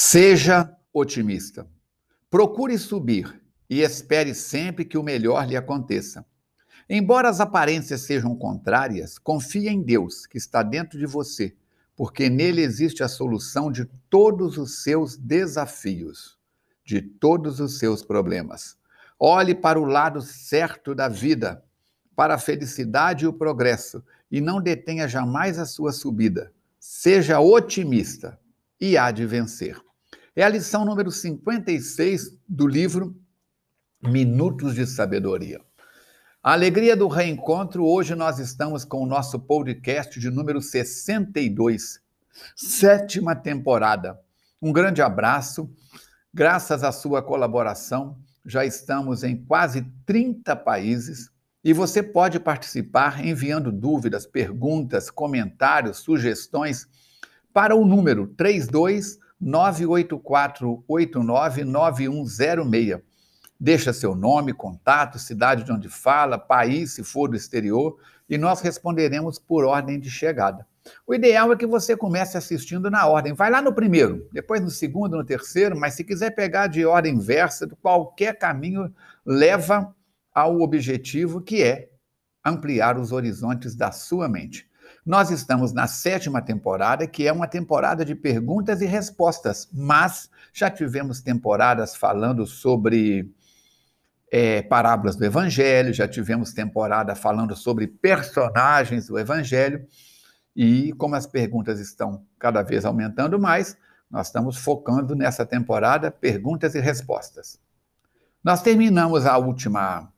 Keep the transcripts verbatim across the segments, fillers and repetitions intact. Seja otimista. Procure subir e espere sempre que o melhor lhe aconteça. Embora as aparências sejam contrárias, confie em Deus, que está dentro de você, porque nele existe a solução de todos os seus desafios, de todos os seus problemas. Olhe para o lado certo da vida, para a felicidade e o progresso, e não detenha jamais a sua subida. Seja otimista e há de vencer. É a lição número cinquenta e seis do livro Minutos de Sabedoria. A alegria do reencontro, hoje nós estamos com o nosso podcast de número sessenta e dois, sétima temporada. Um grande abraço, graças à sua colaboração, já estamos em quase trinta países e você pode participar enviando dúvidas, perguntas, comentários, sugestões para o número três dois nove oito quatro oito nove nove um zero seis. Deixa seu nome, contato, cidade de onde fala, país, se for do exterior, e nós responderemos por ordem de chegada. O ideal é que você comece assistindo na ordem. Vai lá no primeiro, depois no segundo, no terceiro, mas se quiser pegar de ordem inversa, qualquer caminho leva ao objetivo, que é ampliar os horizontes da sua mente. Nós estamos na sétima temporada, que é uma temporada de perguntas e respostas, mas já tivemos temporadas falando sobre É, parábolas do Evangelho, já tivemos temporada falando sobre personagens do Evangelho, e como as perguntas estão cada vez aumentando mais, nós estamos focando nessa temporada perguntas e respostas. Nós terminamos a última,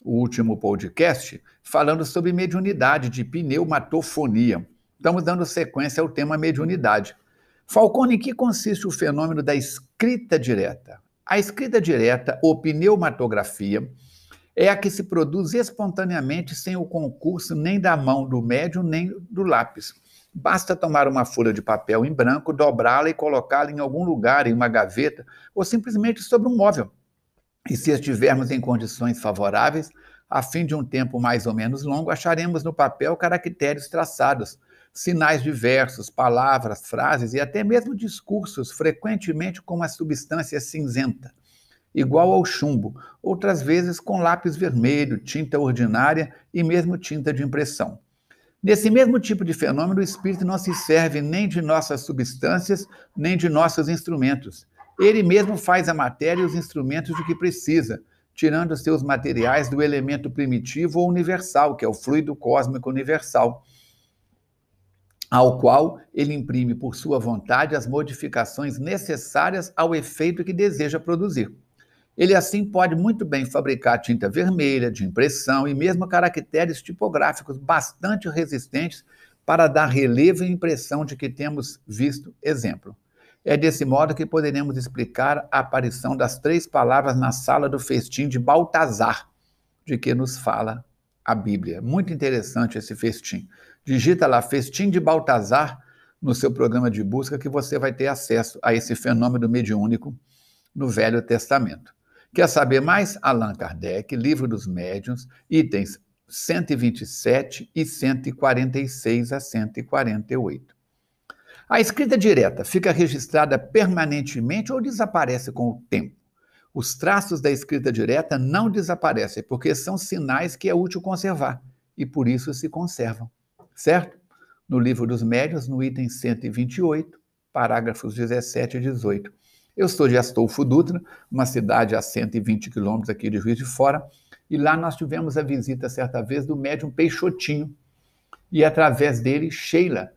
o último podcast falando sobre mediunidade, de pneumatofonia. Estamos dando sequência ao tema mediunidade. Falcone, em que consiste o fenômeno da escrita direta? A escrita direta, ou pneumatografia, é a que se produz espontaneamente sem o concurso nem da mão do médium nem do lápis. Basta tomar uma folha de papel em branco, dobrá-la e colocá-la em algum lugar, em uma gaveta, ou simplesmente sobre um móvel. E se estivermos em condições favoráveis, a fim de um tempo mais ou menos longo, acharemos no papel caracteres traçados, sinais diversos, palavras, frases e até mesmo discursos, frequentemente com uma substância cinzenta, igual ao chumbo, outras vezes com lápis vermelho, tinta ordinária e mesmo tinta de impressão. Nesse mesmo tipo de fenômeno, o espírito não se serve nem de nossas substâncias, nem de nossos instrumentos. Ele mesmo faz a matéria e os instrumentos do que precisa, tirando seus materiais do elemento primitivo ou universal, que é o fluido cósmico universal, ao qual ele imprime por sua vontade as modificações necessárias ao efeito que deseja produzir. Ele assim pode muito bem fabricar tinta vermelha, de impressão e mesmo caracteres tipográficos bastante resistentes para dar relevo e impressão de que temos visto exemplo. É desse modo que poderemos explicar a aparição das três palavras na sala do festim de Baltazar, de que nos fala a Bíblia. Muito interessante esse festim. Digita lá, festim de Baltazar, no seu programa de busca, que você vai ter acesso a esse fenômeno mediúnico no Velho Testamento. Quer saber mais? Allan Kardec, Livro dos Médiuns, itens cento e vinte e sete e cento e quarenta e seis a cento e quarenta e oito. A escrita direta fica registrada permanentemente ou desaparece com o tempo? Os traços da escrita direta não desaparecem, porque são sinais que é útil conservar, e por isso se conservam. Certo? No Livro dos Médiuns, no item cento e vinte e oito, parágrafos dezessete e dezoito. Eu sou de Astolfo Dutra, uma cidade a cento e vinte quilômetros aqui de Juiz de Fora, e lá nós tivemos a visita certa vez do médium Peixotinho, e através dele, Sheila,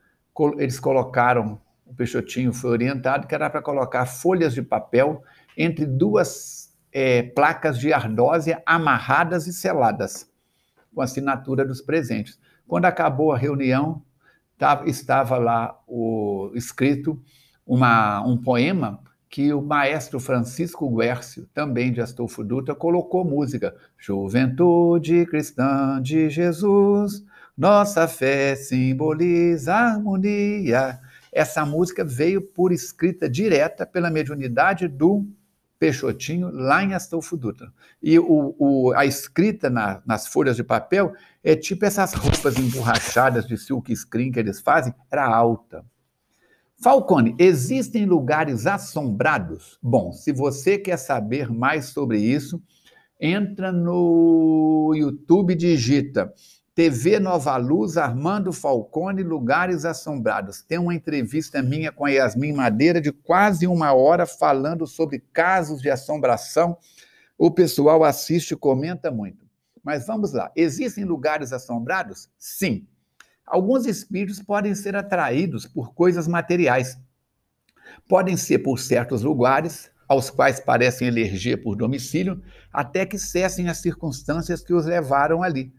eles colocaram, o Peixotinho foi orientado, que era para colocar folhas de papel entre duas é, placas de ardósia amarradas e seladas, com a assinatura dos presentes. Quando acabou a reunião, estava lá o, escrito uma, um poema que o maestro Francisco Guércio, também de Astolfo Dutra, colocou música. Juventude cristã de Jesus, nossa fé simboliza harmonia. Essa música veio por escrita direta pela mediunidade do Peixotinho, lá em Astolfo Dutra. E o, o, a escrita na, nas folhas de papel é tipo essas roupas emborrachadas de silk screen que eles fazem, era alta. Falcone, existem lugares assombrados? Bom, se você quer saber mais sobre isso, entra no YouTube e digita T V Nova Luz, Armando Falcone, Lugares Assombrados. Tem uma entrevista minha com a Yasmin Madeira de quase uma hora falando sobre casos de assombração. O pessoal assiste e comenta muito. Mas vamos lá. Existem lugares assombrados? Sim. Alguns espíritos podem ser atraídos por coisas materiais. Podem ser por certos lugares, aos quais parecem eleger por domicílio, até que cessem as circunstâncias que os levaram ali.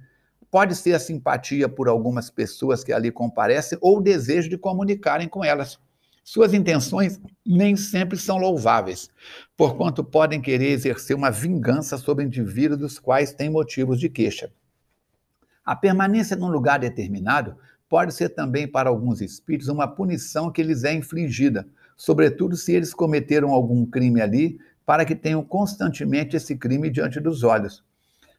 Pode ser a simpatia por algumas pessoas que ali comparecem ou o desejo de comunicarem com elas. Suas intenções nem sempre são louváveis, porquanto podem querer exercer uma vingança sobre indivíduos dos quais têm motivos de queixa. A permanência num lugar determinado pode ser também para alguns espíritos uma punição que lhes é infligida, sobretudo se eles cometeram algum crime ali, para que tenham constantemente esse crime diante dos olhos.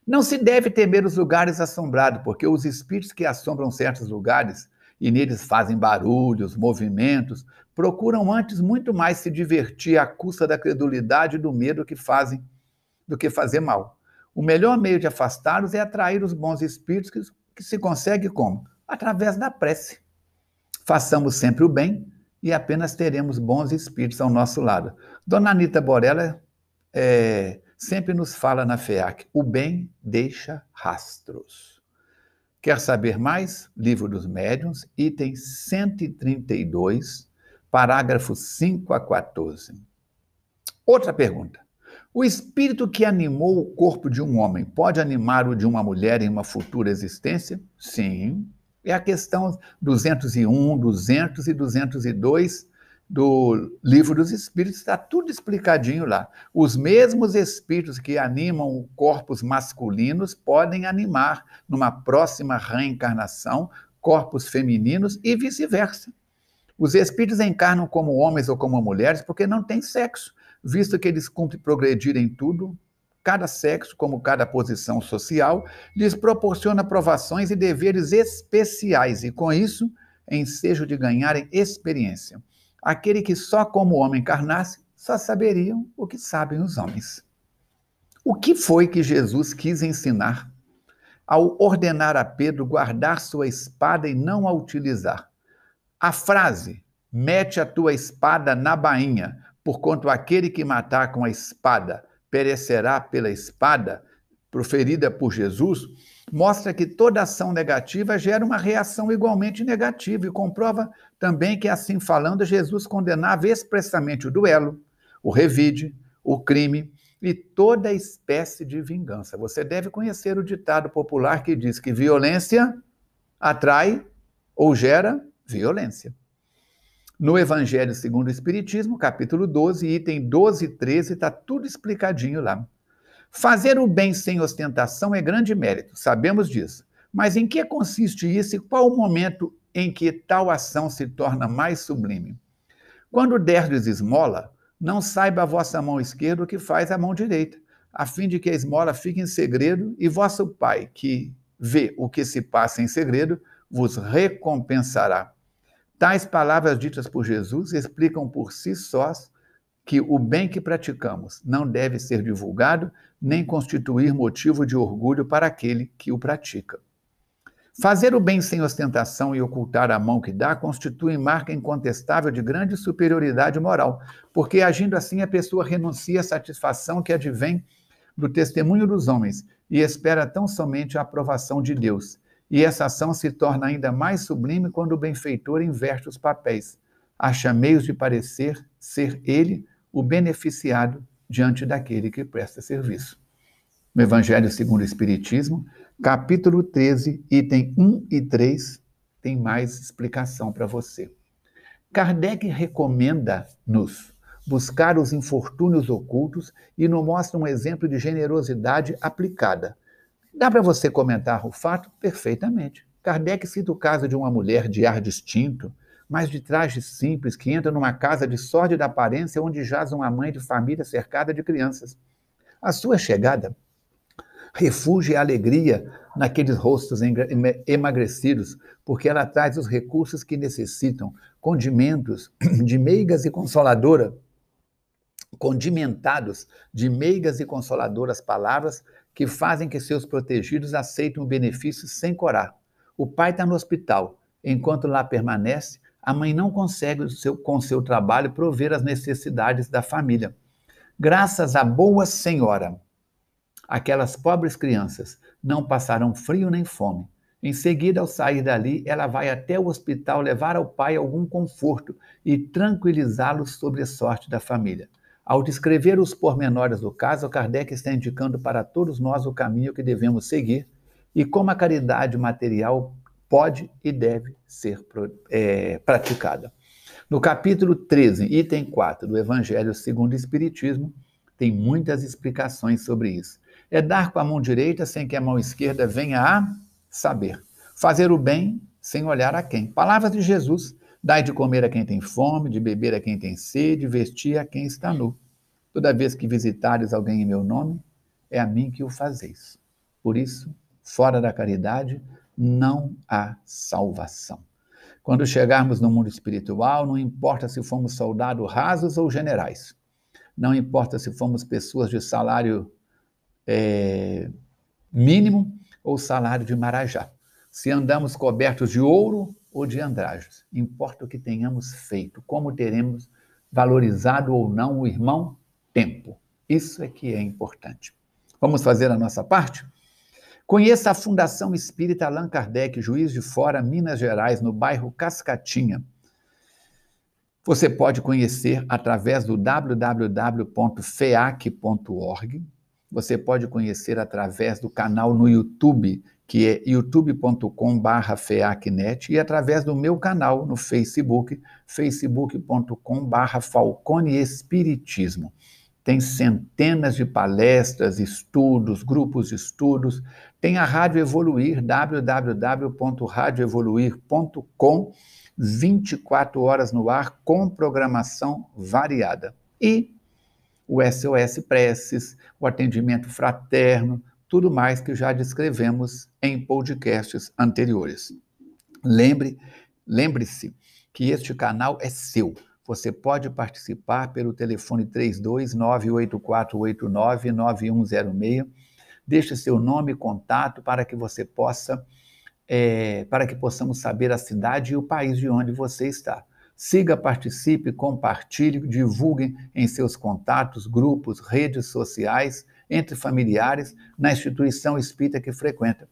Não se deve temer os lugares assombrados, porque os espíritos que assombram certos lugares e neles fazem barulhos, movimentos, procuram antes muito mais se divertir à custa da credulidade e do medo que fazem do que fazer mal. O melhor meio de afastá-los é atrair os bons espíritos, que, que se consegue como? Através da prece. Façamos sempre o bem e apenas teremos bons espíritos ao nosso lado. Dona Anitta Borella é... sempre nos fala na FEAC, o bem deixa rastros. Quer saber mais? Livro dos Médiuns, item cento e trinta e dois, parágrafo cinco a quatorze. Outra pergunta. O espírito que animou o corpo de um homem pode animar o de uma mulher em uma futura existência? Sim. É a questão duzentos e um, duzentos e duzentos e dois, do Livro dos Espíritos, está tudo explicadinho lá. Os mesmos espíritos que animam corpos masculinos podem animar, numa próxima reencarnação, corpos femininos e vice-versa. Os espíritos encarnam como homens ou como mulheres porque não têm sexo, visto que eles cumprem progredir em tudo, cada sexo, como cada posição social, lhes proporciona provações e deveres especiais e, com isso, ensejo de ganharem experiência. Aquele que só como homem encarnasse, só saberiam o que sabem os homens. O que foi que Jesus quis ensinar ao ordenar a Pedro guardar sua espada e não a utilizar? A frase, mete a tua espada na bainha, porquanto aquele que matar com a espada perecerá pela espada, proferida por Jesus, mostra que toda ação negativa gera uma reação igualmente negativa e comprova também que, assim falando, Jesus condenava expressamente o duelo, o revide, o crime e toda espécie de vingança. Você deve conhecer o ditado popular que diz que violência atrai ou gera violência. No Evangelho segundo o Espiritismo, capítulo doze, item doze e treze, está tudo explicadinho lá. Fazer o bem sem ostentação é grande mérito, sabemos disso. Mas em que consiste isso e qual o momento em que tal ação se torna mais sublime? Quando derdes esmola, não saiba a vossa mão esquerda o que faz a mão direita, a fim de que a esmola fique em segredo e vosso Pai, que vê o que se passa em segredo, vos recompensará. Tais palavras ditas por Jesus explicam por si sós que o bem que praticamos não deve ser divulgado nem constituir motivo de orgulho para aquele que o pratica. Fazer o bem sem ostentação e ocultar a mão que dá constitui marca incontestável de grande superioridade moral, porque agindo assim a pessoa renuncia à satisfação que advém do testemunho dos homens e espera tão somente a aprovação de Deus. E essa ação se torna ainda mais sublime quando o benfeitor inverte os papéis, acha meios de parecer ser ele o beneficiado diante daquele que presta serviço. No Evangelho segundo o Espiritismo, capítulo treze, item um e três, tem mais explicação para você. Kardec recomenda-nos buscar os infortúnios ocultos e nos mostra um exemplo de generosidade aplicada. Dá para você comentar o fato? Perfeitamente. Kardec cita o caso de uma mulher de ar distinto, mas de traje simples, que entra numa casa de sórdida aparência onde jaz uma mãe de família cercada de crianças. A sua chegada Refúgio e alegria naqueles rostos emagrecidos, porque ela traz os recursos que necessitam, condimentos de meigas e consoladoras, condimentados de meigas e consoladoras palavras que fazem que seus protegidos aceitem o benefício sem corar. O pai está no hospital, enquanto lá permanece, a mãe não consegue o seu, com seu trabalho prover as necessidades da família. Graças à boa senhora, aquelas pobres crianças não passarão frio nem fome. Em seguida, ao sair dali, ela vai até o hospital levar ao pai algum conforto e tranquilizá-lo sobre a sorte da família. Ao descrever os pormenores do caso, Kardec está indicando para todos nós o caminho que devemos seguir e como a caridade material pode e deve ser é, praticada. No capítulo treze, item quatro do Evangelho segundo o Espiritismo, tem muitas explicações sobre isso. É dar com a mão direita sem que a mão esquerda venha a saber. Fazer o bem sem olhar a quem. Palavras de Jesus: dai de comer a quem tem fome, de beber a quem tem sede, vestir a quem está nu. Toda vez que visitares alguém em meu nome, é a mim que o fazeis. Por isso, fora da caridade, não há salvação. Quando chegarmos no mundo espiritual, não importa se fomos soldados rasos ou generais. Não importa se fomos pessoas de salário é, mínimo ou salário de marajá. Se andamos cobertos de ouro ou de andrajos, importa o que tenhamos feito, como teremos valorizado ou não o irmão, tempo. Isso é que é importante. Vamos fazer a nossa parte? Conheça a Fundação Espírita Allan Kardec, Juiz de Fora, Minas Gerais, no bairro Cascatinha. Você pode conhecer através do w w w ponto feac ponto org. Você pode conhecer através do canal no YouTube, que é youtube ponto com barra feacnet, e através do meu canal no Facebook, facebook ponto com barra falcone espiritismo. Tem centenas de palestras, estudos, grupos de estudos. Tem a Rádio Evoluir, w w w ponto rádio evoluir ponto com, vinte e quatro horas no ar, com programação variada. E o S O S Preces, o atendimento fraterno, tudo mais que já descrevemos em podcasts anteriores. Lembre, lembre-se que este canal é seu. Você pode participar pelo telefone três dois nove oito quatro oito nove nove um zero seis. Deixe seu nome e contato para que você possa, é, para que possamos saber a cidade e o país de onde você está. Siga, participe, compartilhe, divulgue em seus contatos, grupos, redes sociais, entre familiares, na instituição espírita que frequenta.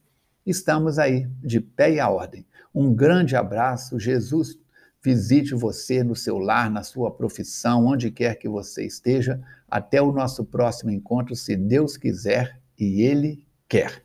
Estamos aí, de pé e à ordem. Um grande abraço. Jesus visite você no seu lar, na sua profissão, onde quer que você esteja. Até o nosso próximo encontro, se Deus quiser e Ele quer.